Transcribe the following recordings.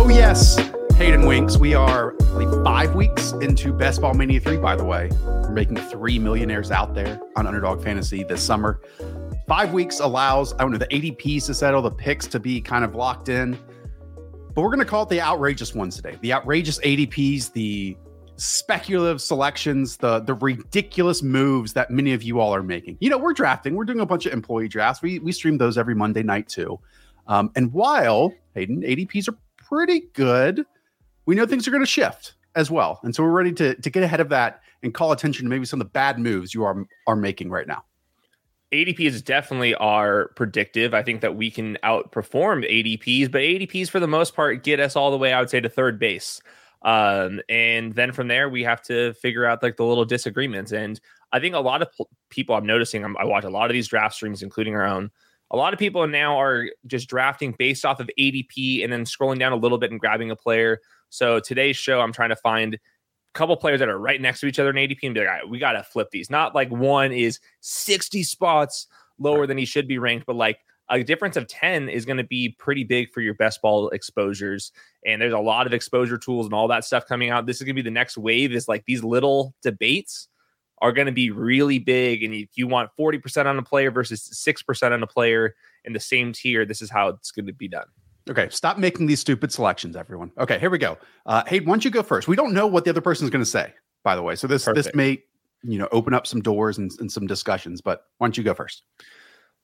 Oh yes, Hayden Winks. We are, I believe, 5 weeks into Best Ball Mania 3, by the way. We're making 3 millionaires out there on Underdog Fantasy this summer. 5 weeks allows, the ADPs to settle, the picks to be kind of locked in. But we're going to call it the outrageous ones today. The outrageous ADPs, the speculative selections, the ridiculous moves that many of you all are making. You know, we're drafting. We're doing a bunch of employee drafts. We stream those every Monday night too. And while, Hayden, ADPs are pretty good, we know things are going to shift as well. And so we're ready to get ahead of that and call attention to maybe some of the bad moves you are making right now. ADPs definitely are predictive. I think that we can outperform ADPs, but ADPs for the most part get us all the way, I would say, to third base. And then from there, we have to figure out like the little disagreements. And I think a lot of people I'm noticing, I watch a lot of these draft streams, including our own. A lot of people now are just drafting based off of ADP and then scrolling down a little bit and grabbing a player. So today's show, I'm trying to find a couple players that are right next to each other in ADP and be like, all right, we got to flip these. Not like one is 60 spots lower than he should be ranked, but like a difference of 10 is going to be pretty big for your best ball exposures. And there's a lot of exposure tools and all that stuff coming out. This is going to be the next wave, is like these little debates are going to be really big. And if you want 40% on a player versus 6% on a player in the same tier, this is how it's going to be done. Okay. Stop making these stupid selections, everyone. Okay. Here we go. Hey, why don't you go first? We don't know what the other person is going to say, by the way. So this may, open up some doors and some discussions, but why don't you go first?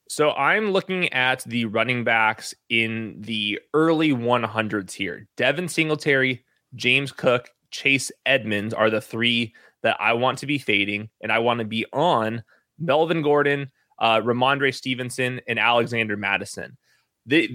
So I'm looking at the running backs in the early 100s here. Devin Singletary, James Cook, Chase Edmonds are the three that I want to be fading, and I want to be on Melvin Gordon, Ramondre Stevenson, and Alexander Madison.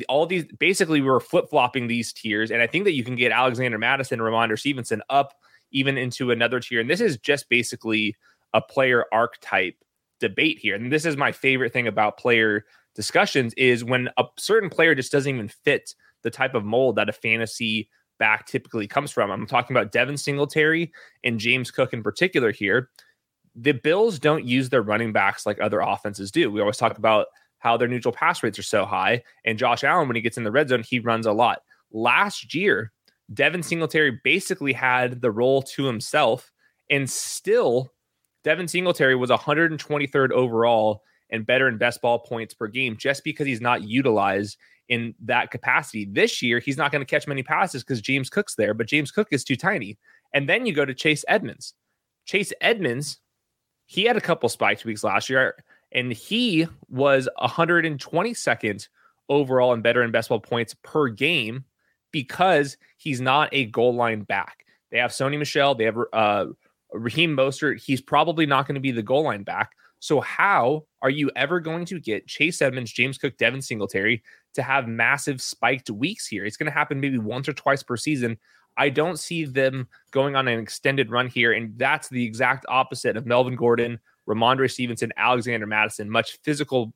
All these, basically, we were flip-flopping these tiers, and I think that you can get Alexander Madison and Ramondre Stevenson up even into another tier. And this is just basically a player archetype debate here. And this is my favorite thing about player discussions, is when a certain player just doesn't even fit the type of mold that a fantasy back typically comes from. I'm talking about Devin Singletary and James Cook in particular here. The Bills don't use their running backs like other offenses do. We always talk about how their neutral pass rates are so high, and Josh Allen, when he gets in the red zone, he runs a lot. Last year, Devin Singletary basically had the role to himself, and still Devin Singletary was 123rd overall and better in best ball points per game just because he's not utilized in that capacity. This year, he's not going to catch many passes because James Cook's there, but James Cook is too tiny. And then you go to Chase Edmonds. Chase Edmonds, he had a couple spiked weeks last year, and he was 122nd overall and better in best ball points per game because he's not a goal line back. They have Sony Michel. They have Raheem Mostert. He's probably not going to be the goal line back. So how are you ever going to get Chase Edmonds, James Cook, Devin Singletary to have massive spiked weeks here? It's going to happen maybe once or twice per season. I don't see them going on an extended run here, and that's the exact opposite of Melvin Gordon, Ramondre Stevenson, Alexander Madison, more physical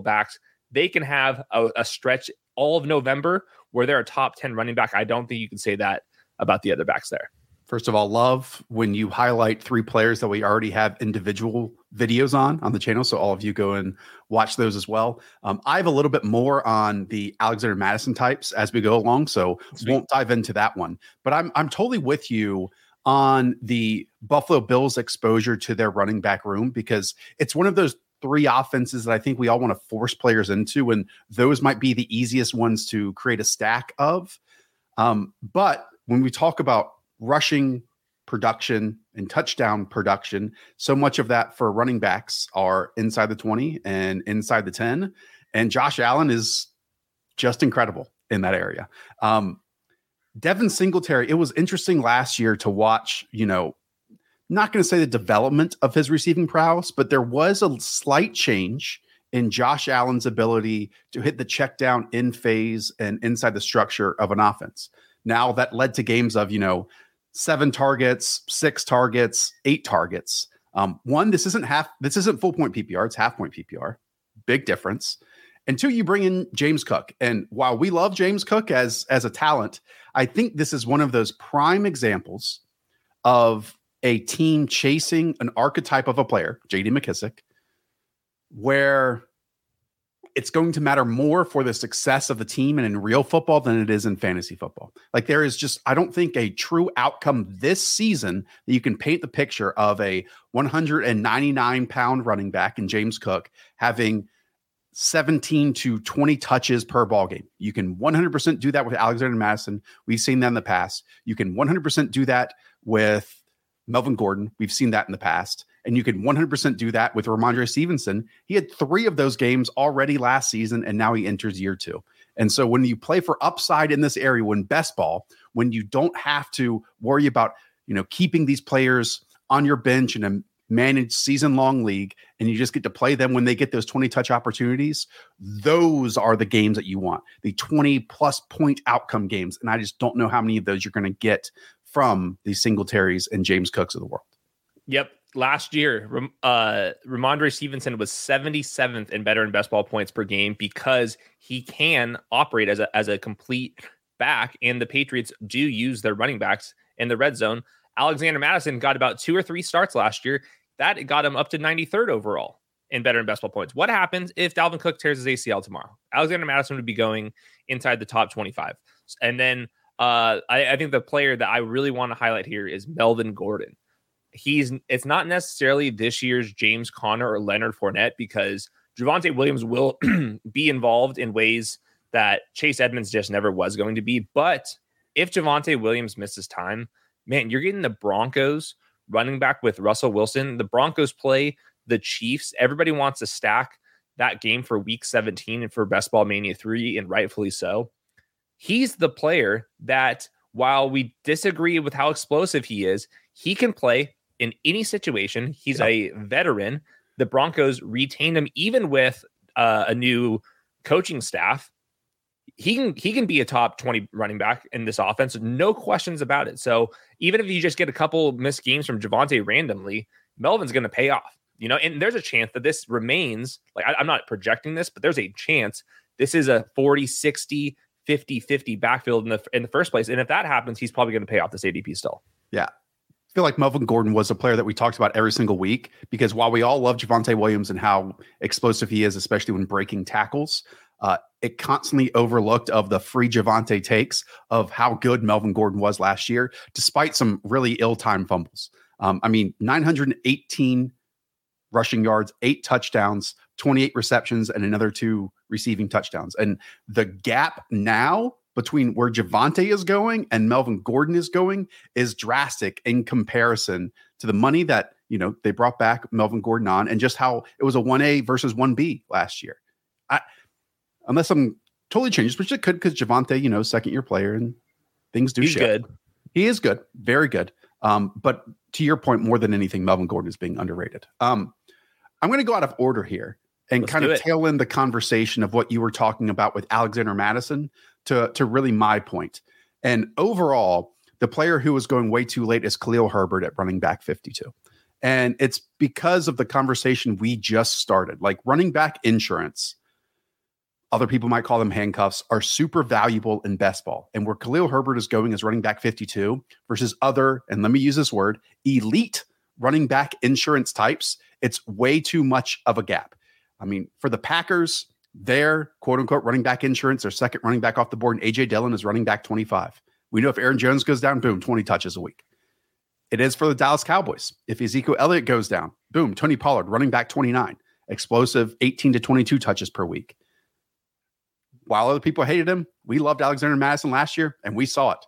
backs. They can have a stretch all of November where they're a top 10 running back. I don't think you can say that about the other backs there. First of all, love when you highlight three players that we already have individual videos on the channel. So all of you go and watch those as well. I have a little bit more on the Alexander Madison types as we go along, so won't dive into that one. But I'm totally with you on the Buffalo Bills exposure to their running back room, because it's one of those three offenses that I think we all want to force players into, and those might be the easiest ones to create a stack of. But when we talk about rushing production and touchdown production, so much of that for running backs are inside the 20 and inside the 10. And Josh Allen is just incredible in that area. Devin Singletary, it was interesting last year to watch, you know, not going to say the development of his receiving prowess, but there was a slight change in Josh Allen's ability to hit the check down in phase and inside the structure of an offense. Now that led to games of, you know, 7 targets, 6 targets, 8 targets. One, this isn't full point PPR. It's half point PPR. Big difference. And two, you bring in James Cook. And while we love James Cook as a talent, I think this is one of those prime examples of a team chasing an archetype of a player, J.D. McKissick, where it's going to matter more for the success of the team and in real football than it is in fantasy football. Like there is just, I don't think a true outcome this season that you can paint the picture of a 199-pound running back in James Cook having 17 to 20 touches per ball game. You can 100% do that with Alexander Madison. We've seen that in the past. You can 100% do that with Melvin Gordon. We've seen that in the past. And you can 100% do that with Ramondre Stevenson. He had 3 of those games already last season, and now he enters year 2. And so when you play for upside in this area, when best ball, when you don't have to worry about, you know, keeping these players on your bench in a managed season-long league, and you just get to play them when they get those 20-touch opportunities, those are the games that you want, the 20-plus point outcome games. And I just don't know how many of those you're going to get from the Singletaries and James Cooks of the world. Yep. Last year, Ramondre Stevenson was 77th in better and best ball points per game because he can operate as a complete back, and the Patriots do use their running backs in the red zone. Alexander Madison got about 2 or 3 starts last year. That got him up to 93rd overall in better and best ball points. What happens if Dalvin Cook tears his ACL tomorrow? Alexander Madison would be going inside the top 25. And then I think the player that I really want to highlight here is Melvin Gordon. It's not necessarily this year's James Conner or Leonard Fournette because Javonte Williams will be involved in ways that Chase Edmonds just never was going to be. But if Javonte Williams misses time, man, you're getting the Broncos running back with Russell Wilson. The Broncos play the Chiefs. Everybody wants to stack that game for week 17 and for Best Ball Mania 3, and rightfully so. He's the player that, while we disagree with how explosive he is, he can play in any situation. He's a veteran. The Broncos retained him even with a new coaching staff. He can be a top 20 running back in this offense. No questions about it. So even if you just get a couple missed games from Javonte randomly, Melvin's going to pay off, you know, and there's a chance that this remains like, I'm not projecting this, but there's a chance this is a 40-60, 50-50 backfield in the first place. And if that happens, he's probably going to pay off this ADP still. Yeah. I feel like Melvin Gordon was a player that we talked about every single week, because while we all love Javonte Williams and how explosive he is, especially when breaking tackles, it constantly overlooked of the free Javonte takes of how good Melvin Gordon was last year, despite some really ill-timed fumbles. 918 rushing yards, 8 touchdowns, 28 receptions, and another 2 receiving touchdowns. And the gap now between where Javonte is going and Melvin Gordon is going is drastic in comparison to the money that, you know, they brought back Melvin Gordon on, and just how it was a 1A versus 1B last year. Unless I'm totally changed, which it could, because Javonte, you know, second-year player and things do shit. He's good. He is good. Very good. But to your point, more than anything, Melvin Gordon is being underrated. I'm going to go out of order here and kind of tail end the conversation of what you were talking about with Alexander Madison to really my point. And overall, the player who was going way too late is Khalil Herbert at running back 52. And it's because of the conversation we just started. Like running back insurance, other people might call them handcuffs, are super valuable in best ball. And where Khalil Herbert is going as running back 52 versus other, and let me use this word, elite running back insurance types, it's way too much of a gap. I mean, for the Packers, their quote-unquote running back insurance, their second running back off the board, and A.J. Dillon is running back 25. We know if Aaron Jones goes down, boom, 20 touches a week. It is for the Dallas Cowboys. If Ezekiel Elliott goes down, boom, Tony Pollard, running back 29. Explosive 18 to 22 touches per week. While other people hated him, we loved Alexander Madison last year, and we saw it.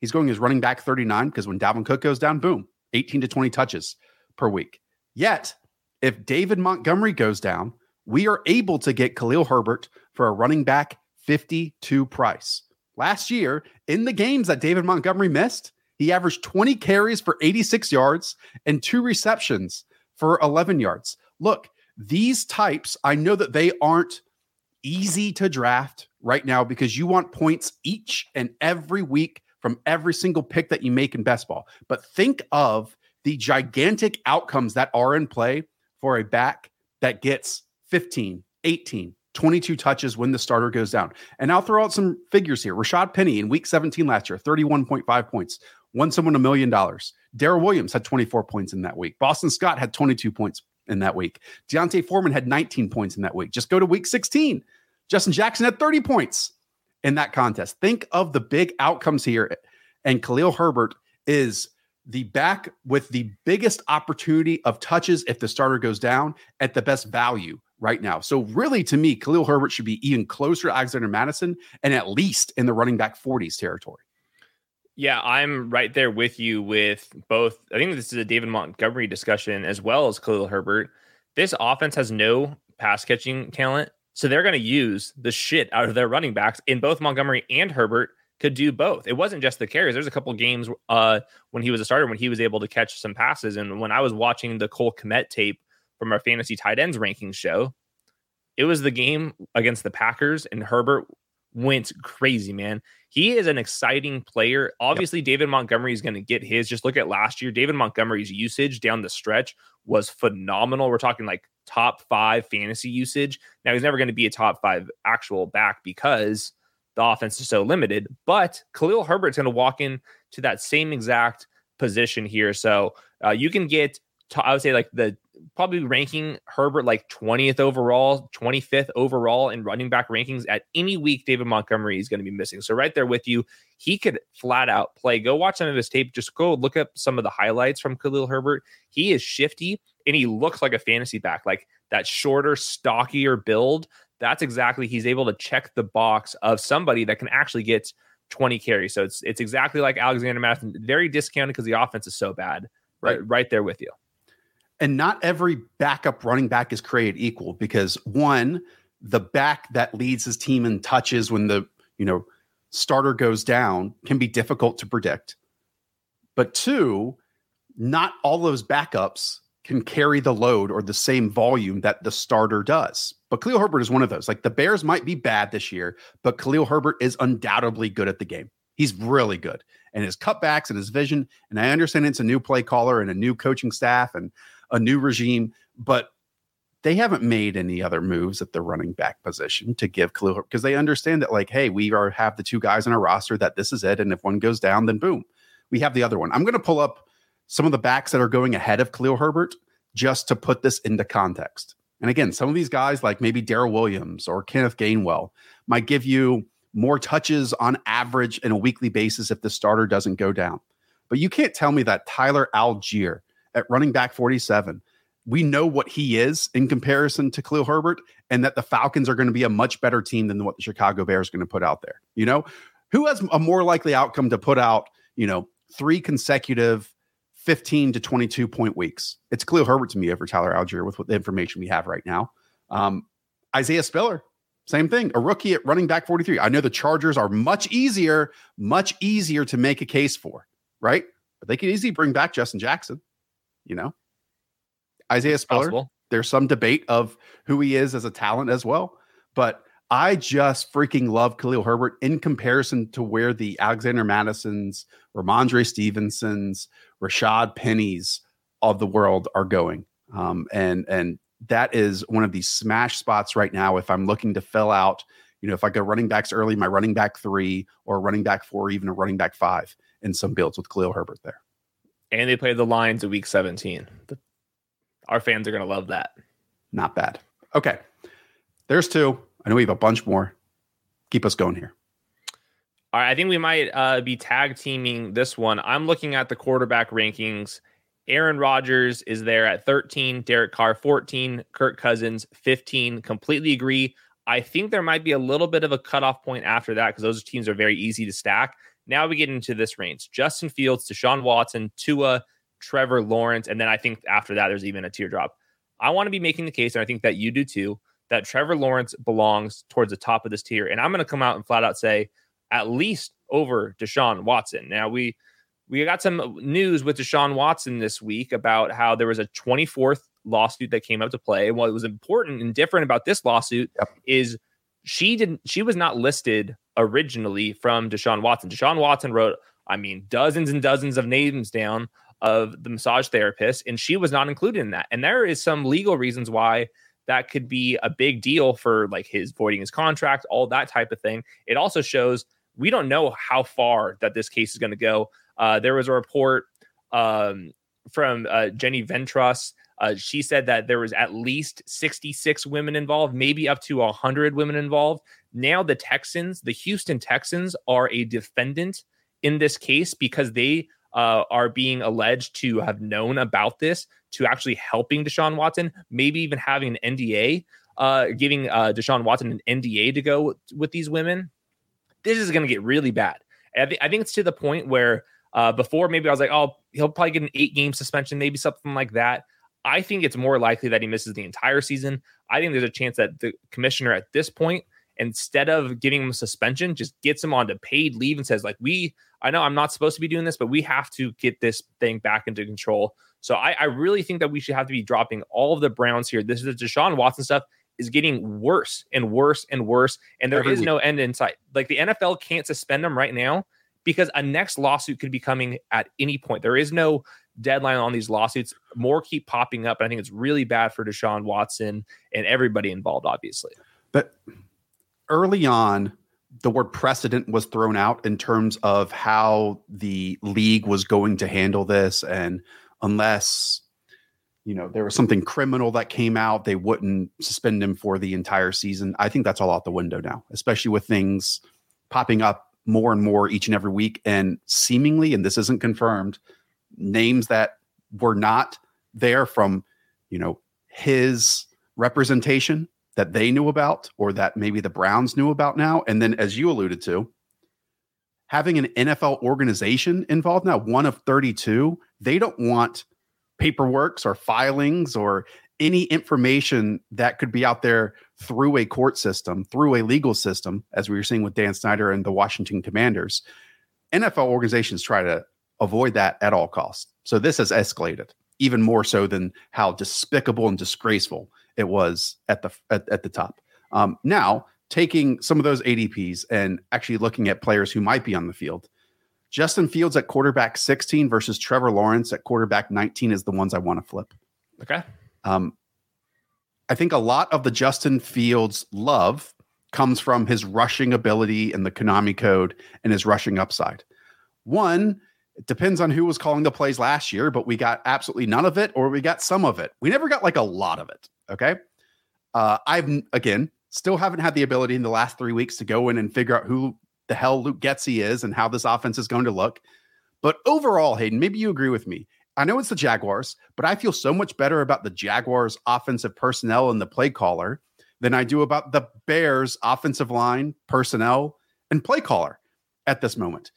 He's going as running back 39 because when Dalvin Cook goes down, boom, 18 to 20 touches per week. Yet, if David Montgomery goes down, we are able to get Khalil Herbert for a running back 52 price. last year in the games that David Montgomery missed, he averaged 20 carries for 86 yards and 2 receptions for 11 yards. Look, these types, I know that they aren't easy to draft right now because you want points each and every week from every single pick that you make in best ball. But think of the gigantic outcomes that are in play for a back that gets 15, 18, 22 touches when the starter goes down. And I'll throw out some figures here. Rashad Penny in week 17 last year, 31.5 points, won someone $1 million. Darrell Williams had 24 points in that week. Boston Scott had 22 points in that week. D'Onta Foreman had 19 points in that week. Just go to week 16. Justin Jackson had 30 points in that contest. Think of the big outcomes here. And Khalil Herbert is the back with the biggest opportunity of touches if the starter goes down at the best value right now. So really, to me, Khalil Herbert should be even closer to Alexander Madison and at least in the running back 40s territory. Yeah, I'm right there with you with both. I think this is a David Montgomery discussion as well as Khalil Herbert. This offense has no pass catching talent, so they're going to use the shit out of their running backs. And both Montgomery and Herbert could do both. It wasn't just the carries. There's a couple games when he was a starter when he was able to catch some passes. And when I was watching the Cole Kmet tape from our fantasy tight ends ranking show, it was the game against the Packers and Herbert went crazy, man. He is an exciting player. Obviously, yep. David Montgomery is going to get his. Just look at last year. David Montgomery's usage down the stretch was phenomenal. We're talking like top 5 fantasy usage. Now, he's never going to be a top 5 actual back because the offense is so limited. But Khalil Herbert's going to walk in to that same exact position here. So you can get, I would say, like the probably ranking Herbert like 20th overall, 25th overall in running back rankings at any week David Montgomery is going to be missing. So right there with you, he could flat out play. Go watch some of his tape. Just go look up some of the highlights from Khalil Herbert. He is shifty and he looks like a fantasy back, like that shorter, stockier build. That's exactly, he's able to check the box of somebody that can actually get 20 carries. So it's exactly like Alexander Madison, very discounted because the offense is so bad. Right there with you. And not every backup running back is created equal because one, the back that leads his team in touches when the starter goes down can be difficult to predict. But two, not all those backups can carry the load or the same volume that the starter does. But Khalil Herbert is one of those. Like the Bears might be bad this year, but Khalil Herbert is undoubtedly good at the game. He's really good. And his cutbacks and his vision, and I understand it's a new play caller and a new coaching staff and a new regime, but they haven't made any other moves at the running back position to give Khalil Herbert because they understand that, like, hey, we have the 2 guys on our roster that this is it, and if one goes down, then boom, we have the other one. I'm going to pull up some of the backs that are going ahead of Khalil Herbert just to put this into context. And again, some of these guys, like maybe Darrell Williams or Kenneth Gainwell, might give you more touches on average in a weekly basis if the starter doesn't go down. But you can't tell me that Tyler Algier at running back 47, we know what he is in comparison to Khalil Herbert and that the Falcons are going to be a much better team than what the Chicago Bears are going to put out there. You know, who has a more likely outcome to put out, 3 consecutive 15 to 22 point weeks? It's Khalil Herbert to me over Tyler Algier with what the information we have right now. Isaiah Spiller, same thing, a rookie at running back 43. I know the Chargers are much easier to make a case for, right? But they could easily bring back Justin Jackson. Isaiah Spiller, there's some debate of who he is as a talent as well. But I just freaking love Khalil Herbert in comparison to where the Alexander Madisons, Ramondre Stevensons, Rashad Pennies of the world are going. And that is one of these smash spots right now. If I'm looking to fill out, if I go running backs early, my running back 3 or running back 4, even a running back 5 in some builds with Khalil Herbert there. And they play the Lions in week 17. Our fans are going to love that. Not bad. Okay. There's 2. I know we have a bunch more. Keep us going here. All right. I think we might be tag teaming this one. I'm looking at the quarterback rankings. Aaron Rodgers is there at 13, Derek Carr 14, Kirk Cousins 15. Completely agree. I think there might be a little bit of a cutoff point after that because those teams are very easy to stack. Now we get into this range. Justin Fields, Deshaun Watson, Tua, Trevor Lawrence. And then I think after that, there's even a teardrop. I want to be making the case, and I think that you do too, that Trevor Lawrence belongs towards the top of this tier. And I'm going to come out and flat out say, at least over Deshaun Watson. Now, we got some news with Deshaun Watson this week about how there was a 24th lawsuit that came up to play. What was important and different about this lawsuit is she was not listed originally from Deshaun Watson. Deshaun Watson wrote, I mean, dozens and dozens of names down of the massage therapist, and she was not included in that. And there is some legal reasons why that could be a big deal for like his voiding his contract, all that type of thing. It also shows we don't know how far that this case is going to go. There was a report from Jenny Ventras. She said that there was at least 66 women involved, maybe up to 100 women involved. Now the Houston Texans are a defendant in this case because they are being alleged to have known about this, to actually helping Deshaun Watson, maybe even having an NDA, giving Deshaun Watson an NDA to go with these women. This is going to get really bad. I think it's to the point where before maybe I was like, oh, he'll probably get an 8-game suspension, maybe something like that. I think it's more likely that he misses the entire season. I think there's a chance that the commissioner at this point, instead of giving him a suspension, just gets him onto paid leave and says, like, I know I'm not supposed to be doing this, but we have to get this thing back into control. So I really think that we should have to be dropping all of the Browns here. This is the Deshaun Watson stuff is getting worse and worse and worse. And there is no end in sight. Like, the NFL can't suspend him right now because a next lawsuit could be coming at any point. There is no deadline on these lawsuits. More keep popping up. And I think it's really bad for Deshaun Watson and everybody involved, obviously. But early on, the word precedent was thrown out in terms of how the league was going to handle this. And unless, you know, there was something criminal that came out, they wouldn't suspend him for the entire season. I think that's all out the window now, especially with things popping up more and more each and every week. And seemingly, and this isn't confirmed, names that were not there from, you know, his representation that they knew about, or that maybe the Browns knew about now. And then, as you alluded to, having an NFL organization involved now, one of 32, they don't want paperwork or filings or any information that could be out there through a court system, through a legal system, as we were seeing with Dan Snyder and the Washington Commanders. NFL organizations try to avoid that at all costs. So this has escalated even more so than how despicable and disgraceful it was at the top. Now, taking some of those ADPs and actually looking at players who might be on the field, Justin Fields at quarterback 16 versus Trevor Lawrence at quarterback 19 is the ones I want to flip. Okay. I think a lot of the Justin Fields love comes from his rushing ability and the Konami code and his rushing upside. One, it depends on who was calling the plays last year, but we got absolutely none of it, or we got some of it. We never got like a lot of it. Okay. Still haven't had the ability in the last 3 weeks to go in and figure out who the hell Luke Getsy is and how this offense is going to look. But overall, Hayden, maybe you agree with me. I know it's the Jaguars, but I feel so much better about the Jaguars offensive personnel and the play caller than I do about the Bears offensive line personnel and play caller at this moment.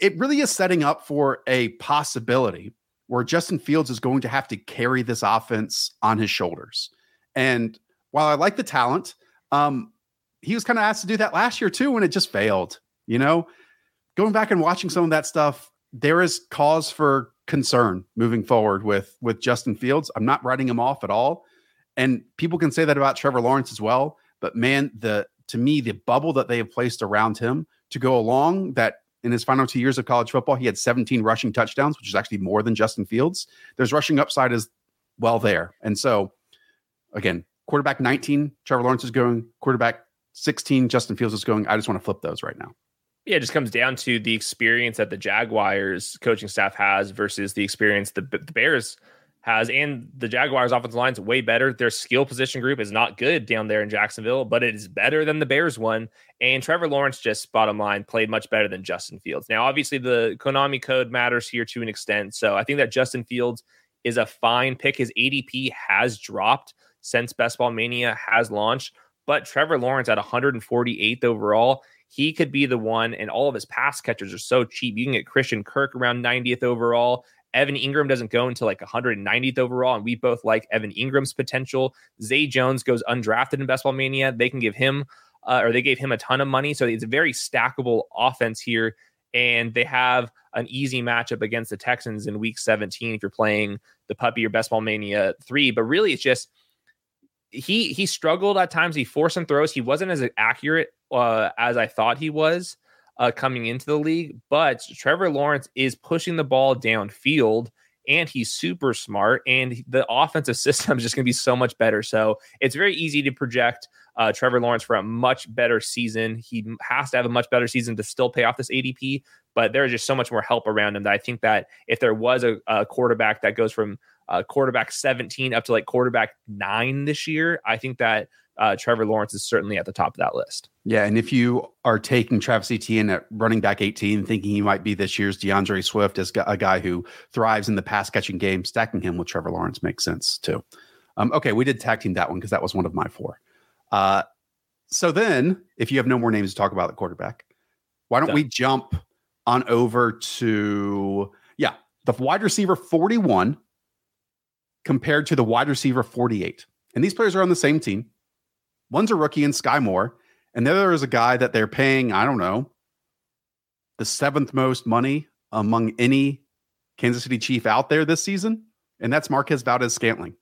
It really is setting up for a possibility where Justin Fields is going to have to carry this offense on his shoulders. And while I like the talent, he was kind of asked to do that last year too, when it just failed. You know, going back and watching some of that stuff, there is cause for concern moving forward with Justin Fields. I'm not writing him off at all. And people can say that about Trevor Lawrence as well. But man, to me, the bubble that they have placed around him to go along that. In his final 2 years of college football, he had 17 rushing touchdowns, which is actually more than Justin Fields. There's rushing upside as well there. And so, again, quarterback 19, Trevor Lawrence is going. Quarterback 16, Justin Fields is going. I just want to flip those right now. Yeah, it just comes down to the experience that the Jaguars coaching staff has versus the experience the Bears has. And the Jaguars offensive line is way better. Their skill position group is not good down there in Jacksonville, but it is better than the Bears one. And Trevor Lawrence, just bottom line, played much better than Justin Fields. Now, obviously the Konami code matters here to an extent. So I think that Justin Fields is a fine pick. His ADP has dropped since Best Ball Mania has launched, but Trevor Lawrence at 148th overall, he could be the one. And all of his pass catchers are so cheap. You can get Christian Kirk around 90th overall. Evan Ingram doesn't go until like 190th overall, and we both like Evan Ingram's potential. Zay Jones goes undrafted in Best Ball Mania. They can give him or they gave him a ton of money. So it's a very stackable offense here. And they have an easy matchup against the Texans in week 17 if you're playing the puppy or Best Ball Mania 3. But really, it's just he struggled at times. He forced some throws. He wasn't as accurate as I thought he was coming into the league. But Trevor Lawrence is pushing the ball downfield, and he's super smart. And the offensive system is just going to be so much better. So it's very easy to project Trevor Lawrence for a much better season. He has to have a much better season to still pay off this ADP, but there's just so much more help around him that I think that if there was a quarterback that goes from quarterback 17 up to like quarterback 9 this year, I think that Trevor Lawrence is certainly at the top of that list. Yeah, and if you are taking Travis Etienne at running back 18, thinking he might be this year's DeAndre Swift as a guy who thrives in the pass-catching game, stacking him with Trevor Lawrence makes sense too. Okay, we did tag team that one because that was one of my four. So then, if you have no more names to talk about the quarterback, why don't we jump on over to, the wide receiver 41 compared to the wide receiver 48. And these players are on the same team. One's a rookie in Sky Moore, and the other is a guy that they're paying, I don't know, the 7th most money among any Kansas City Chief out there this season. And that's Marquez Valdes-Scantling.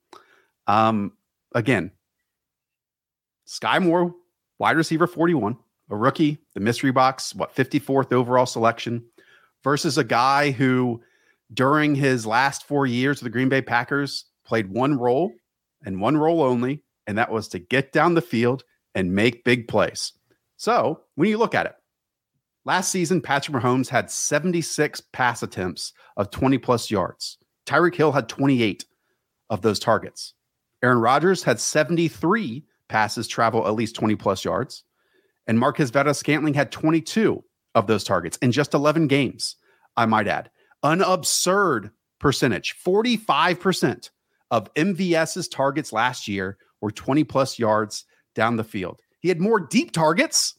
Again, Sky Moore, wide receiver 41, a rookie, the mystery box, 54th overall selection, versus a guy who during his last 4 years with the Green Bay Packers played one role and one role only, and that was to get down the field and make big plays. So when you look at it, last season, Patrick Mahomes had 76 pass attempts of 20-plus yards. Tyreek Hill had 28 of those targets. Aaron Rodgers had 73 passes travel at least 20-plus yards. And Marquez Valdes-Scantling had 22 of those targets in just 11 games, I might add. An absurd percentage, 45% of MVS's targets last year were 20-plus yards down the field. He had more deep targets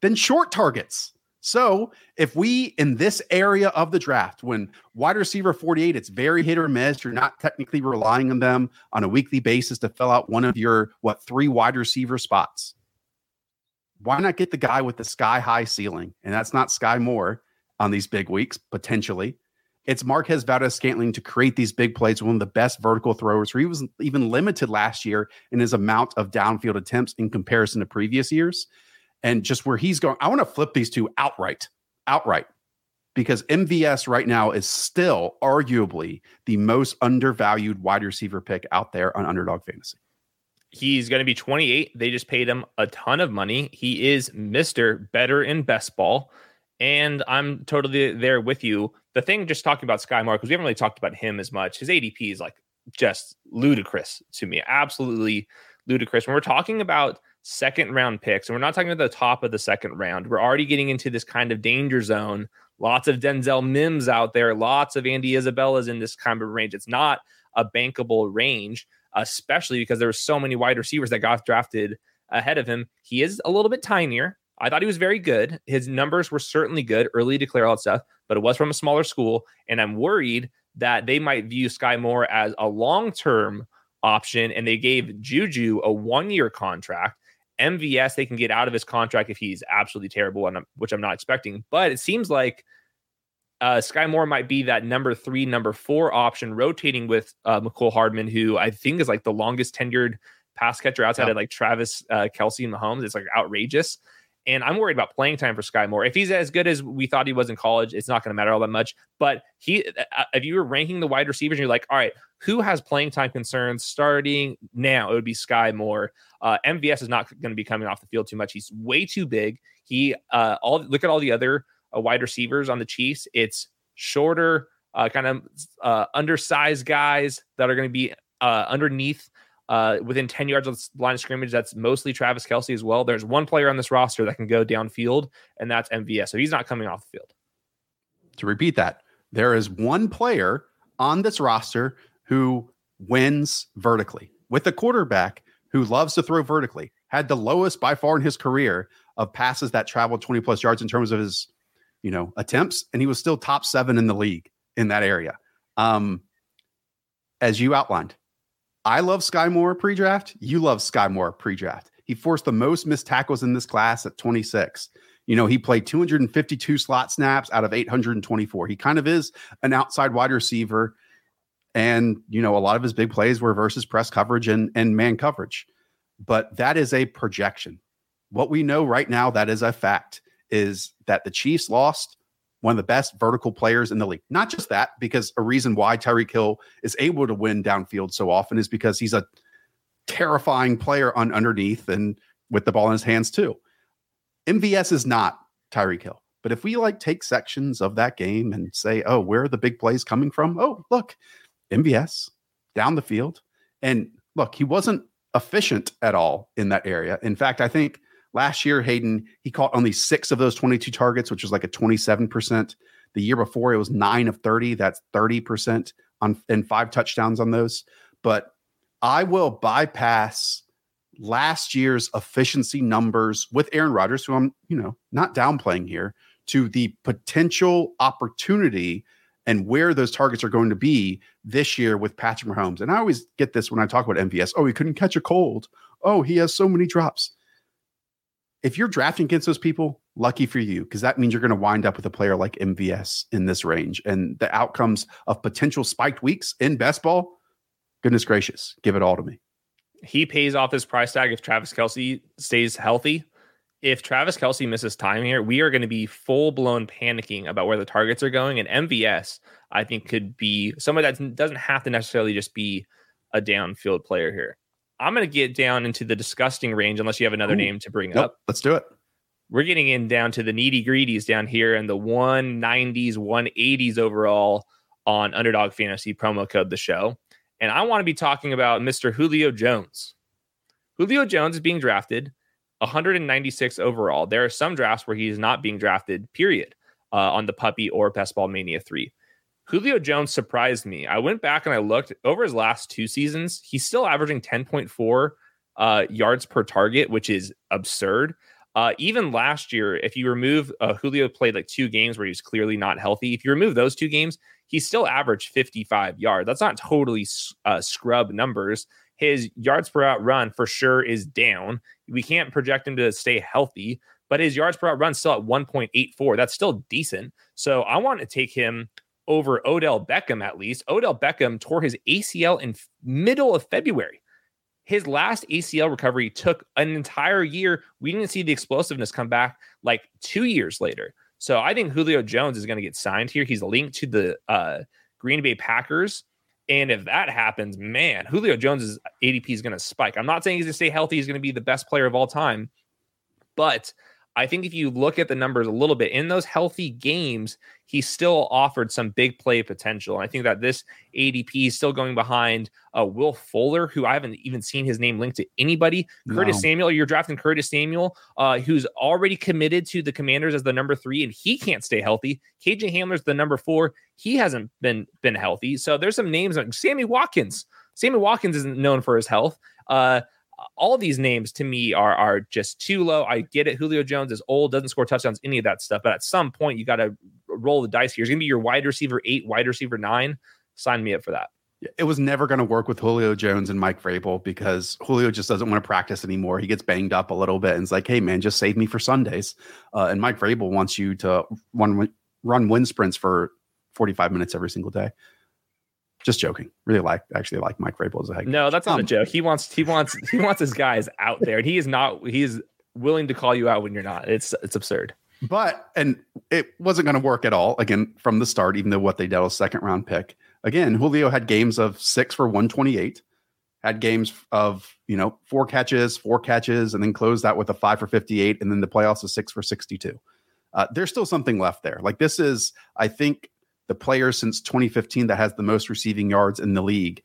than short targets. So if we, in this area of the draft, when wide receiver 48, it's very hit or miss. You're not technically relying on them on a weekly basis to fill out one of your, 3 wide receiver spots. Why not get the guy with the sky-high ceiling? And that's not Sky Moore on these big weeks, potentially. It's Marquez Valdes-Scantling to create these big plays, one of the best vertical throwers, where he was even limited last year in his amount of downfield attempts in comparison to previous years. And just where he's going, I want to flip these two outright, because MVS right now is still arguably the most undervalued wide receiver pick out there on Underdog Fantasy. He's going to be 28. They just paid him a ton of money. He is Mr. Better in Best Ball. And I'm totally there with you. The thing, just talking about Sky Moore, because we haven't really talked about him as much. His ADP is like just ludicrous to me. Absolutely ludicrous. When we're talking about second round picks, and we're not talking about the top of the second round, we're already getting into this kind of danger zone. Lots of Denzel Mims out there, lots of Andy Isabella's in this kind of range. It's not a bankable range, especially because there were so many wide receivers that got drafted ahead of him. He is a little bit tinier. I thought he was very good. His numbers were certainly good, early declare, all that stuff, but it was from a smaller school, and I'm worried that they might view Sky Moore as a long-term option, and they gave Juju a 1-year contract. MVS, they can get out of his contract if he's absolutely terrible, and which I'm not expecting. But it seems like Sky Moore might be that number 3, number 4 option, rotating with Mecole Hardman, who I think is like the longest tenured pass catcher outside of like Travis Kelce and Mahomes. It's like outrageous. And I'm worried about playing time for Sky Moore. If he's as good as we thought he was in college, it's not going to matter all that much. But if you were ranking the wide receivers, and you're like, all right, who has playing time concerns starting now? It would be Sky Moore. MVS is not going to be coming off the field too much. He's way too big. Look at all the other wide receivers on the Chiefs. It's shorter, undersized guys that are going to be underneath. Within 10 yards of the line of scrimmage, that's mostly Travis Kelce as well. There's one player on this roster that can go downfield, and that's MVS. So he's not coming off the field. To repeat that, there is one player on this roster who wins vertically with a quarterback who loves to throw vertically, had the lowest by far in his career of passes that traveled 20-plus yards in terms of his, attempts, and he was still top 7 in the league in that area. As you outlined, I love Sky Moore pre-draft. You love Sky Moore pre-draft. He forced the most missed tackles in this class at 26. You know, he played 252 slot snaps out of 824. He kind of is an outside wide receiver. And, you know, a lot of his big plays were versus press coverage and man coverage. But that is a projection. What we know right now, that is a fact, is that the Chiefs lost one of the best vertical players in the league. Not just that, because a reason why Tyreek Hill is able to win downfield so often is because he's a terrifying player on underneath and with the ball in his hands too. MVS is not Tyreek Hill. But if we like take sections of that game and say, oh, where are the big plays coming from? Oh, look, MVS down the field. And look, he wasn't efficient at all in that area. In fact, I think last year, Hayden, he caught only 6 of those 22 targets, which was like a 27%. The year before, it was 9 of 30. That's 30% and 5 touchdowns on those. But I will bypass last year's efficiency numbers with Aaron Rodgers, who I'm, you know, not downplaying here, to the potential opportunity and where those targets are going to be this year with Patrick Mahomes. And I always get this when I talk about MVS. Oh, he couldn't catch a cold. Oh, he has so many drops. If you're drafting against those people, lucky for you, because that means you're going to wind up with a player like MVS in this range. And the outcomes of potential spiked weeks in best ball, goodness gracious, give it all to me. He pays off his price tag if Travis Kelce stays healthy. If Travis Kelce misses time here, we are going to be full-blown panicking about where the targets are going. And MVS, I think, could be somebody that doesn't have to necessarily just be a downfield player here. I'm going to get down into the disgusting range unless you have another name to bring up. Let's do it. We're getting in down to the nitty-gritties down here and the 190s, 180s overall on Underdog Fantasy promo code the show. And I want to be talking about Mr. Julio Jones. Julio Jones is being drafted 196 overall. There are some drafts where he is not being drafted, period, on the Puppy or Best Ball Mania 3. Julio Jones surprised me. I went back and I looked over his last 2 seasons. He's still averaging 10.4 yards per target, which is absurd. Even last year, if you remove Julio played like 2 games where he was clearly not healthy. If you remove those 2 games, he still averaged 55 yards. That's not totally scrub numbers. His yards per out run for sure is down. We can't project him to stay healthy, but his yards per out run still at 1.84. That's still decent. So I want to take him over Odell Beckham at least. Odell Beckham tore his ACL in middle of February. His last ACL recovery took an entire year. We didn't see the explosiveness come back like 2 years later. So I think Julio Jones is going to get signed here. He's linked to the Green Bay Packers. And if that happens, man, Julio Jones' ADP is going to spike. I'm not saying he's going to stay healthy. He's going to be the best player of all time. But I think if you look at the numbers a little bit, in those healthy games, he still offered some big play potential. And I think that this ADP is still going behind Will Fuller, who I haven't even seen his name linked to anybody. No. Curtis Samuel, you're drafting Curtis Samuel, who's already committed to the Commanders as the number 3, and he can't stay healthy. KJ Hamler's the number 4. He hasn't been healthy. So there's some names like Sammy Watkins. Sammy Watkins isn't known for his health. All these names to me are just too low. I get it. Julio Jones is old, doesn't score touchdowns, any of that stuff. But at some point, you got to roll the dice here. He's going to be your wide receiver 8, wide receiver 9. Sign me up for that. It was never going to work with Julio Jones and Mike Vrabel because Julio just doesn't want to practice anymore. He gets banged up a little bit and it's like, hey, man, just save me for Sundays. And Mike Vrabel wants you to run wind sprints for 45 minutes every single day. Just joking. Really like Mike Vrabel as a head coach. No, that's not a joke. He wants his guys out there, and he is willing to call you out when you're not. It's absurd. And it wasn't going to work at all again from the start, even though what they did was second round pick. Again, Julio had games of 6 for 128, had games of 4 catches, and then closed out with a 5 for 58, and then the playoffs a 6 for 62. There's still something left there. Like this is, I think, the player since 2015 that has the most receiving yards in the league.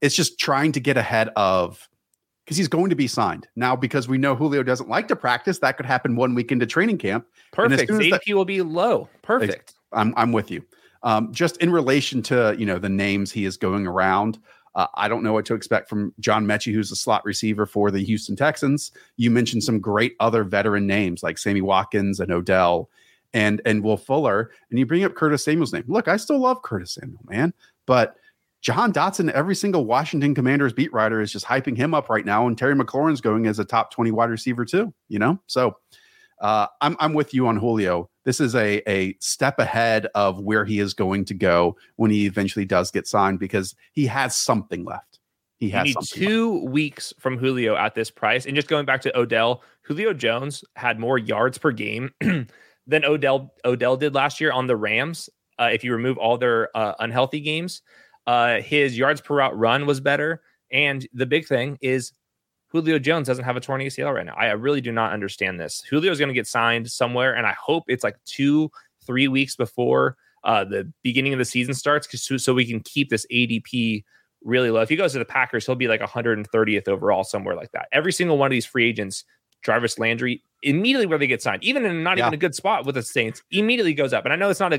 It's just trying to get ahead of, because he's going to be signed now because we know Julio doesn't like to practice. That could happen one week into training camp. Perfect. ADP will be low. Perfect. I'm with you. Just in relation to, the names he is going around. I don't know what to expect from John Mechie, who's a slot receiver for the Houston Texans. You mentioned some great other veteran names like Sammy Watkins and Odell and Will Fuller, and you bring up Curtis Samuel's name. Look, I still love Curtis Samuel, man, but Jahan Dotson, every single Washington Commanders beat writer is just hyping him up right now. And Terry McLaurin's going as a top 20 wide receiver too, you know? So I'm with you on Julio. This is a step ahead of where he is going to go when he eventually does get signed, because he has something left. He has you need something 2 weeks from Julio at this price. And just going back to Odell, Julio Jones had more yards per game than Odell did last year on the Rams. If you remove all their unhealthy games, his yards per route run was better. And the big thing is Julio Jones doesn't have a torn ACL right now. I really do not understand this. Julio is going to get signed somewhere, and I hope it's like 2-3 weeks before the beginning of the season starts, so we can keep this ADP really low. If he goes to the Packers, he'll be like 130th overall, somewhere like that. Every single one of these free agents, Jarvis Landry, immediately where they get signed, even in not even a good spot with the Saints, immediately goes up. And I know it's not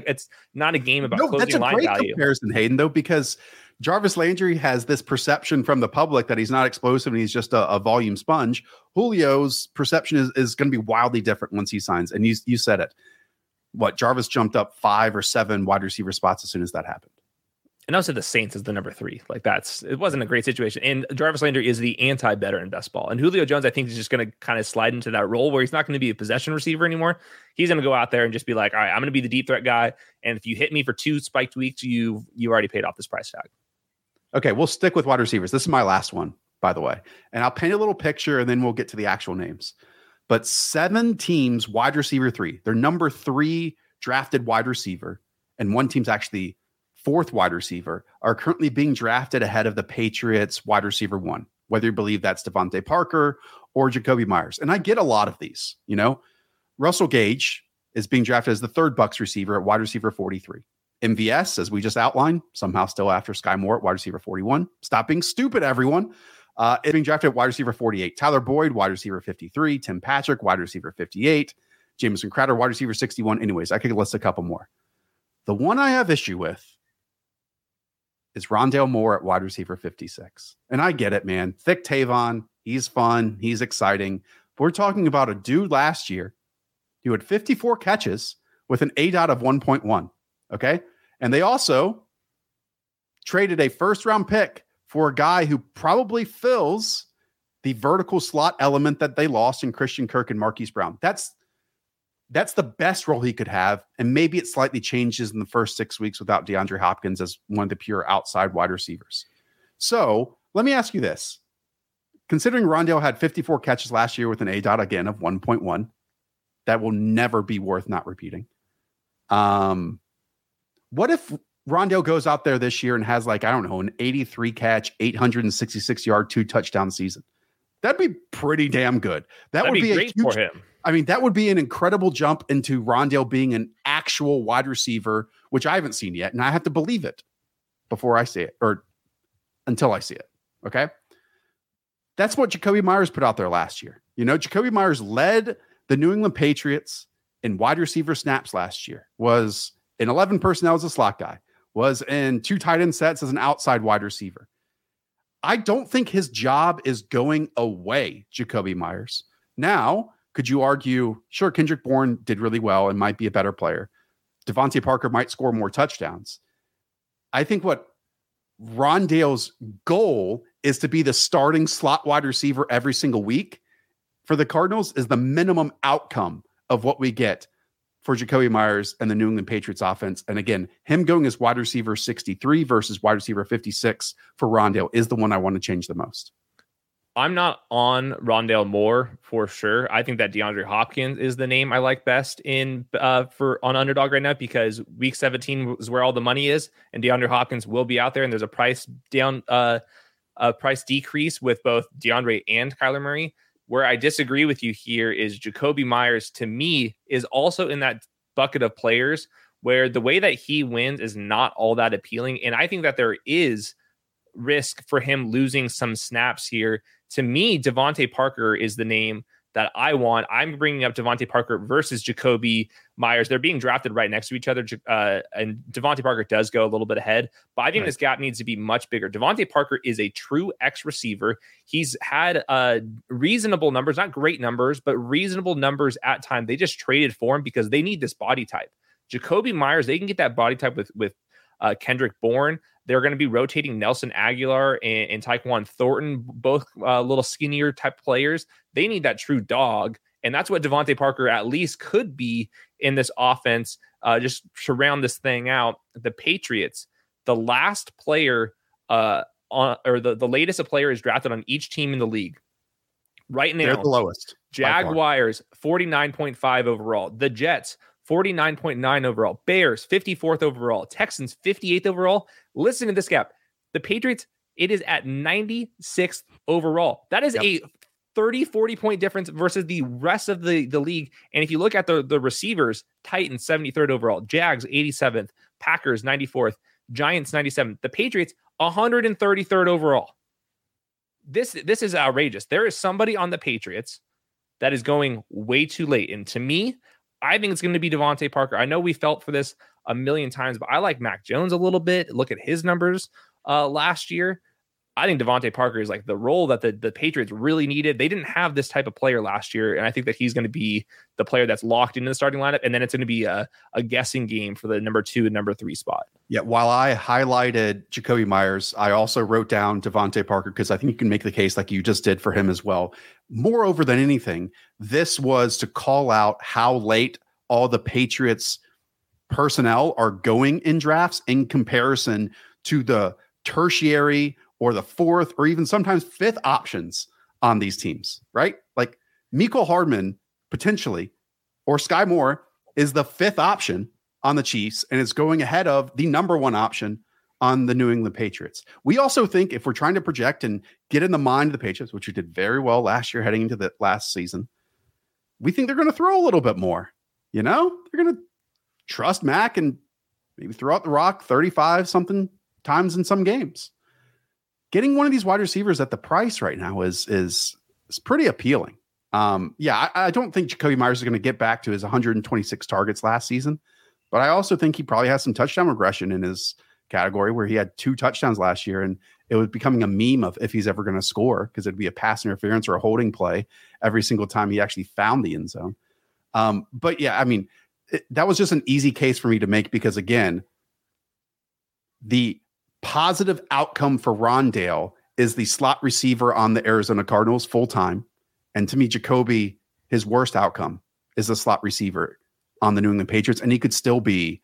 a game about closing line value. That's a great comparison, Hayden, though, because Jarvis Landry has this perception from the public that he's not explosive and he's just a volume sponge. Julio's perception is going to be wildly different once he signs. And you said it. What, Jarvis jumped up 5 or 7 wide receiver spots as soon as that happened. And also the Saints is the number 3. Like, it wasn't a great situation. And Jarvis Landry is the anti-better in best ball. And Julio Jones, I think, is just going to kind of slide into that role where he's not going to be a possession receiver anymore. He's going to go out there and just be like, all right, I'm going to be the deep threat guy. And if you hit me for 2 spiked weeks, you already paid off this price tag. Okay, we'll stick with wide receivers. This is my last one, by the way. And I'll paint a little picture and then we'll get to the actual names. But 7 teams, wide receiver 3. They're number 3 drafted wide receiver. And one team's actually 4th wide receiver, are currently being drafted ahead of the Patriots wide receiver 1, whether you believe that's DeVante Parker or Jakobi Meyers. And I get a lot of these, you know. Russell Gage is being drafted as the 3rd Bucs receiver at wide receiver 43. MVS, as we just outlined, somehow still after Sky Moore at wide receiver 41. Stop being stupid, everyone. Is being drafted at wide receiver 48. Tyler Boyd, wide receiver 53. Tim Patrick, wide receiver 58. Jamison Crowder, wide receiver 61. Anyways, I could list a couple more. The one I have issue with is Rondale Moore at wide receiver 56. And I get it, man. Thick Tavon, he's fun, he's exciting. But we're talking about a dude last year who had 54 catches with an ADOT of 1.1, okay? And they also traded a first-round pick for a guy who probably fills the vertical slot element that they lost in Christian Kirk and Marquise Brown. That's the best role he could have. And maybe it slightly changes in the first 6 weeks without DeAndre Hopkins as one of the pure outside wide receivers. So let me ask you this. Considering Rondale had 54 catches last year with an ADOT again of 1.1, that will never be worth not repeating. What if Rondale goes out there this year and has like, I don't know, an 83 catch, 866 yard, 2 touchdown season? That'd be pretty damn good. That'd would be great for him. I mean, that would be an incredible jump into Rondale being an actual wide receiver, which I haven't seen yet. And I have to believe it before I see it, or until I see it. Okay. That's what Jakobi Meyers put out there last year. You know, Jakobi Meyers led the New England Patriots in wide receiver snaps last year, was in 11 personnel as a slot guy, was in 2 tight end sets as an outside wide receiver. I don't think his job is going away, Jakobi Meyers. Now, could you argue, sure, Kendrick Bourne did really well and might be a better player. DeVante Parker might score more touchdowns. I think what Rondale's goal is to be the starting slot wide receiver every single week for the Cardinals is the minimum outcome of what we get for Jakobi Meyers and the New England Patriots offense. And again, him going as wide receiver 63 versus wide receiver 56 for Rondale is the one I want to change the most. I'm not on Rondale Moore for sure. I think that DeAndre Hopkins is the name I like best in for on Underdog right now, because week 17 is where all the money is, and DeAndre Hopkins will be out there, and there's a price down, a price decrease with both DeAndre and Kyler Murray. Where I disagree with you here is Jakobi Meyers to me is also in that bucket of players where the way that he wins is not all that appealing, and I think that there is risk for him losing some snaps here. To me, DeVante Parker is the name that I want. I'm bringing up DeVante Parker versus Jakobi Meyers. They're being drafted right next to each other, and DeVante Parker does go a little bit ahead, but I think this gap needs to be much bigger. DeVante Parker is a true X receiver. He's had reasonable numbers, not great numbers, but reasonable numbers at time. They just traded for him because they need this body type. Jakobi Meyers, they can get that body type with Kendrick Bourne. They're going to be rotating Nelson Aguilar and Tyquan Thornton, both little skinnier type players. They need that true dog. And that's what DeVante Parker at least could be in this offense, just to round this thing out. The Patriots, the last player the latest a player is drafted on each team in the league. Right now, they're the lowest. Jaguars, 49.5 overall. The Jets, 49.9 overall. Bears, 54th overall. Texans, 58th overall. Listen to this gap. The Patriots, it is at 96th overall. That is a 30-40 point difference versus the rest of the league. And if you look at the receivers, Titans, 73rd overall. Jags, 87th. Packers, 94th. Giants, 97th. The Patriots, 133rd overall. This is outrageous. There is somebody on the Patriots that is going way too late. And to me, I think it's going to be DeVante Parker. I know we felt for this a million times, but I like Mac Jones a little bit. Look at his numbers last year. I think DeVante Parker is like the role that the Patriots really needed. They didn't have this type of player last year, and I think that he's going to be the player that's locked into the starting lineup, and then it's going to be a guessing game for the number 2 and number 3 spot. Yeah, while I highlighted Jakobi Meyers, I also wrote down DeVante Parker because I think you can make the case like you just did for him as well. Moreover than anything, this was to call out how late all the Patriots personnel are going in drafts in comparison to the tertiary or the fourth, or even sometimes fifth options on these teams, right? Like Mecole Hardman, potentially, or Sky Moore is the fifth option on the Chiefs, and it's going ahead of the number one option on the New England Patriots. We also think if we're trying to project and get in the mind of the Patriots, which we did very well last year heading into the last season, we think they're going to throw a little bit more. You know, they're going to trust Mac and maybe throw out the rock 35-something times in some games. Getting one of these wide receivers at the price right now is pretty appealing. I don't think Jakobi Meyers is going to get back to his 126 targets last season, but I also think he probably has some touchdown regression in his category where he had 2 touchdowns last year, and it was becoming a meme of if he's ever going to score because it'd be a pass interference or a holding play every single time he actually found the end zone. That was just an easy case for me to make because, again, the positive outcome for Rondale is the slot receiver on the Arizona Cardinals full-time. And to me, Jakobi, his worst outcome is the slot receiver on the New England Patriots. And he could still be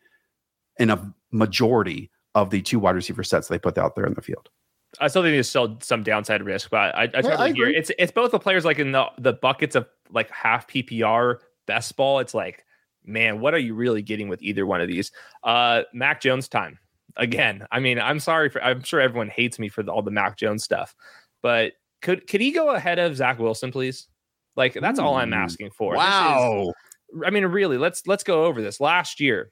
in a majority of the 2 wide receiver sets they put out there in the field. I still think there's still some downside risk, but I agree. It's both the players like in the buckets of like half PPR best ball. It's like, man, what are you really getting with either one of these? Mac Jones time. Again, I mean, I'm sure everyone hates me for all the Mac Jones stuff, but could he go ahead of Zach Wilson, please? Like, that's all I'm asking for. Wow. Really, let's go over this. Last year,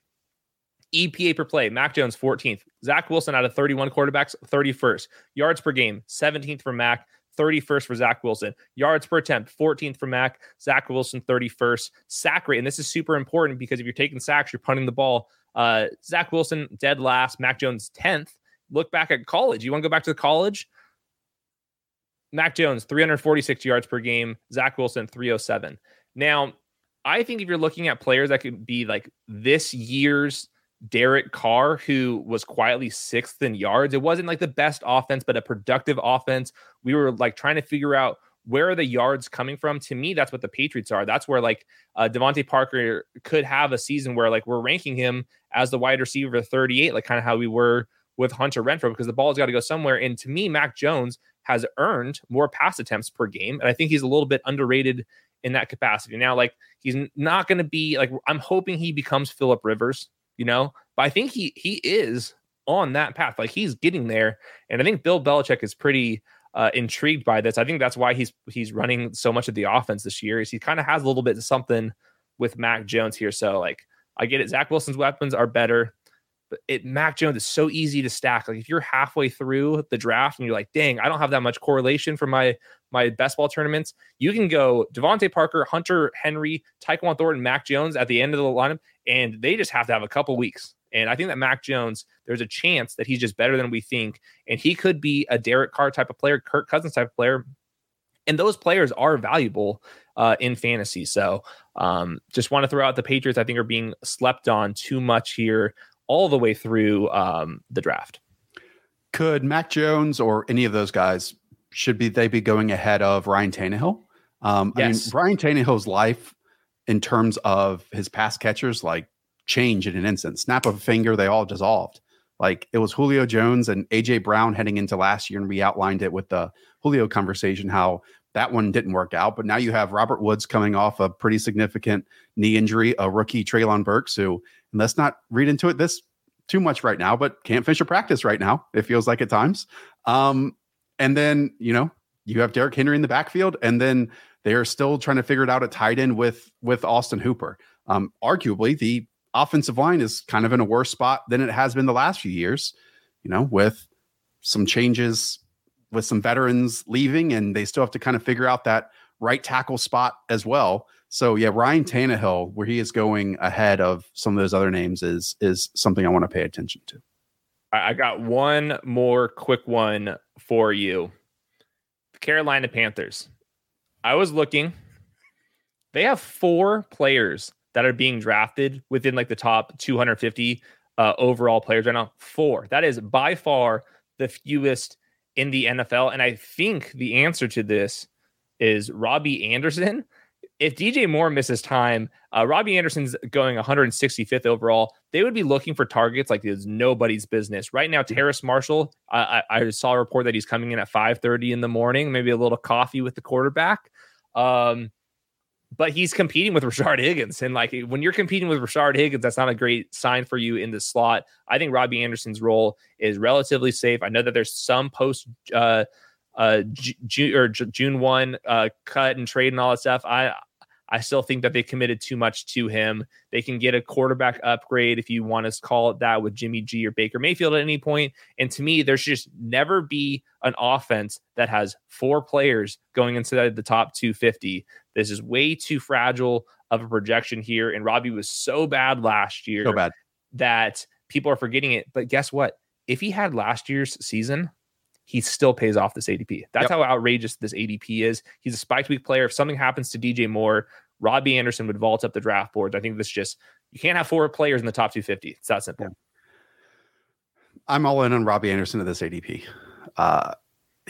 EPA per play, Mac Jones 14th, Zach Wilson out of 31 quarterbacks, 31st. Yards per game, 17th for Mac, 31st for Zach Wilson. Yards per attempt, 14th for Mac, Zach Wilson 31st. Sack rate, and this is super important because if you're taking sacks, you're punting the ball. Zach Wilson dead last, Mac Jones 10th. Look back at college. You want to go back to the college? Mac Jones 346 yards per game, Zach Wilson 307. Now, I think if you're looking at players that could be like this year's Derek Carr, who was quietly 6th in yards, it wasn't like the best offense, but a productive offense. We were like trying to figure out where are the yards coming from? To me, that's what the Patriots are. That's where like DeVante Parker could have a season where like we're ranking him as the wide receiver 38, like kind of how we were with Hunter Renfrow, because the ball's got to go somewhere. And to me, Mac Jones has earned more pass attempts per game. And I think he's a little bit underrated in that capacity. Now, like he's not going to be like, I'm hoping he becomes Phillip Rivers, you know, but I think he is on that path. Like he's getting there. And I think Bill Belichick is pretty intrigued by this. I think that's why he's running so much of the offense this year is he kind of has a little bit of something with Mac Jones here. So like, I get it. Zach Wilson's weapons are better, but Mac Jones is so easy to stack. Like if you're halfway through the draft and you're like, dang, I don't have that much correlation for my best ball tournaments. You can go DeVante Parker, Hunter Henry, Tyquan Thornton, Mac Jones at the end of the lineup. And they just have to have a couple weeks. And I think that Mac Jones, there's a chance that he's just better than we think. And he could be a Derek Carr type of player, Kirk Cousins type of player. And those players are valuable in fantasy. So just want to throw out the Patriots, I think, are being slept on too much here all the way through the draft. could Mac Jones or any of those guys, should they be going ahead of Ryan Tannehill? Yes. I mean, Ryan Tannehill's life in terms of his pass catchers, like, change in an instant. Snap of a finger, they all dissolved. Like, it was Julio Jones and A.J. Brown heading into last year, and we outlined it with the Julio conversation, how that one didn't work out. But now you have Robert Woods coming off a pretty significant knee injury, a rookie Treylon Burks, who, and let's not read into it this too much right now, but can't finish a practice right now, it feels like at times. And then, you know, you have Derrick Henry in the backfield, and then they are still trying to figure it out at tight end with Austin Hooper. Arguably, the offensive line is kind of in a worse spot than it has been the last few years, you know, with some changes, with some veterans leaving, and they still have to kind of figure out that right tackle spot as well. So yeah, Ryan Tannehill, where he is going ahead of some of those other names, is something I want to pay attention to. I got one more quick one for you. The Carolina Panthers. I was looking. They have 4 players that are being drafted within like the top 250 overall players right now. 4. That is by far the fewest in the NFL. And I think the answer to this is Robbie Anderson. If DJ Moore misses time, Robbie Anderson's going 165th overall. They would be looking for targets like it's nobody's business. Right now, Terrace Marshall, I saw a report that he's coming in at 5:30 in the morning, maybe a little coffee with the quarterback. But he's competing with Rashard Higgins. And like, when you're competing with Rashard Higgins, that's not a great sign for you in the slot. I think Robbie Anderson's role is relatively safe. I know that there's some post June 1 cut and trade and all that stuff. I still think that they committed too much to him. They can get a quarterback upgrade, if you want to call it that, with Jimmy G or Baker Mayfield at any point. And to me, there should just never be an offense that has 4 players going inside the top 250. This is way too fragile of a projection here. And Robbie was so bad last year that people are forgetting it. But guess what? If he had last year's season, he still pays off this ADP. That's how outrageous this ADP is. He's a spiked week player. If something happens to DJ Moore, Robbie Anderson would vault up the draft boards. I think this just, you can't have 4 players in the top 250. It's that simple. Yeah. I'm all in on Robbie Anderson at this ADP.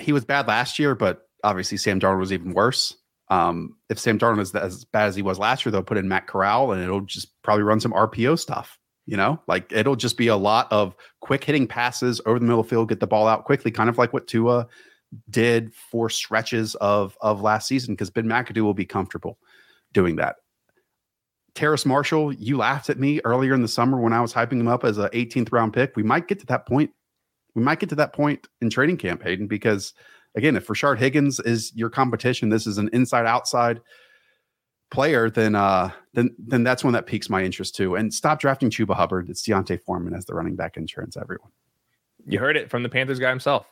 He was bad last year, but obviously Sam Darnold was even worse. If Sam Darnold is as bad as he was last year, they'll put in Matt Corral, and it'll just probably run some RPO stuff. You know, like, it'll just be a lot of quick hitting passes over the middle of the field, get the ball out quickly, kind of like what Tua did for stretches of last season, because Ben McAdoo will be comfortable doing that. Terrace Marshall, you laughed at me earlier in the summer when I was hyping him up as an 18th round pick. We might get to that point. We might get to that point in training camp, Hayden, because, again, if Rashard Higgins is your competition, this is an inside-outside player, then that's one that piques my interest too. And stop drafting Chuba Hubbard. It's D'Onta Foreman as the running back insurance, everyone. You heard it from the Panthers guy himself.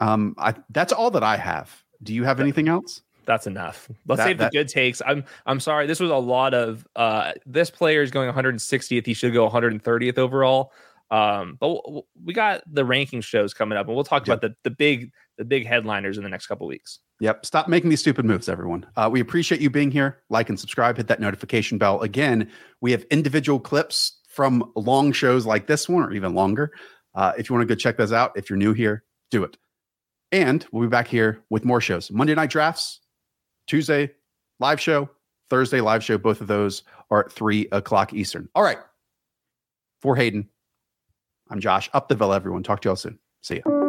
That's all that I have. Do you have anything else? That's enough. Let's save the good takes. I'm sorry. This was a lot of this player is going 160th. He should go 130th overall. But we got the ranking shows coming up, and we'll talk about the big headliners in the next couple of weeks. Yep. Stop making these stupid moves, everyone. We appreciate you being here. Like and subscribe. Hit that notification bell. Again, we have individual clips from long shows like this one, or even longer. If you want to go check those out, if you're new here, do it. And we'll be back here with more shows. Monday night drafts, Tuesday live show, Thursday live show. Both of those are at 3:00 Eastern. All right. For Hayden, I'm Josh. Up the Ville, everyone. Talk to y'all soon. See ya.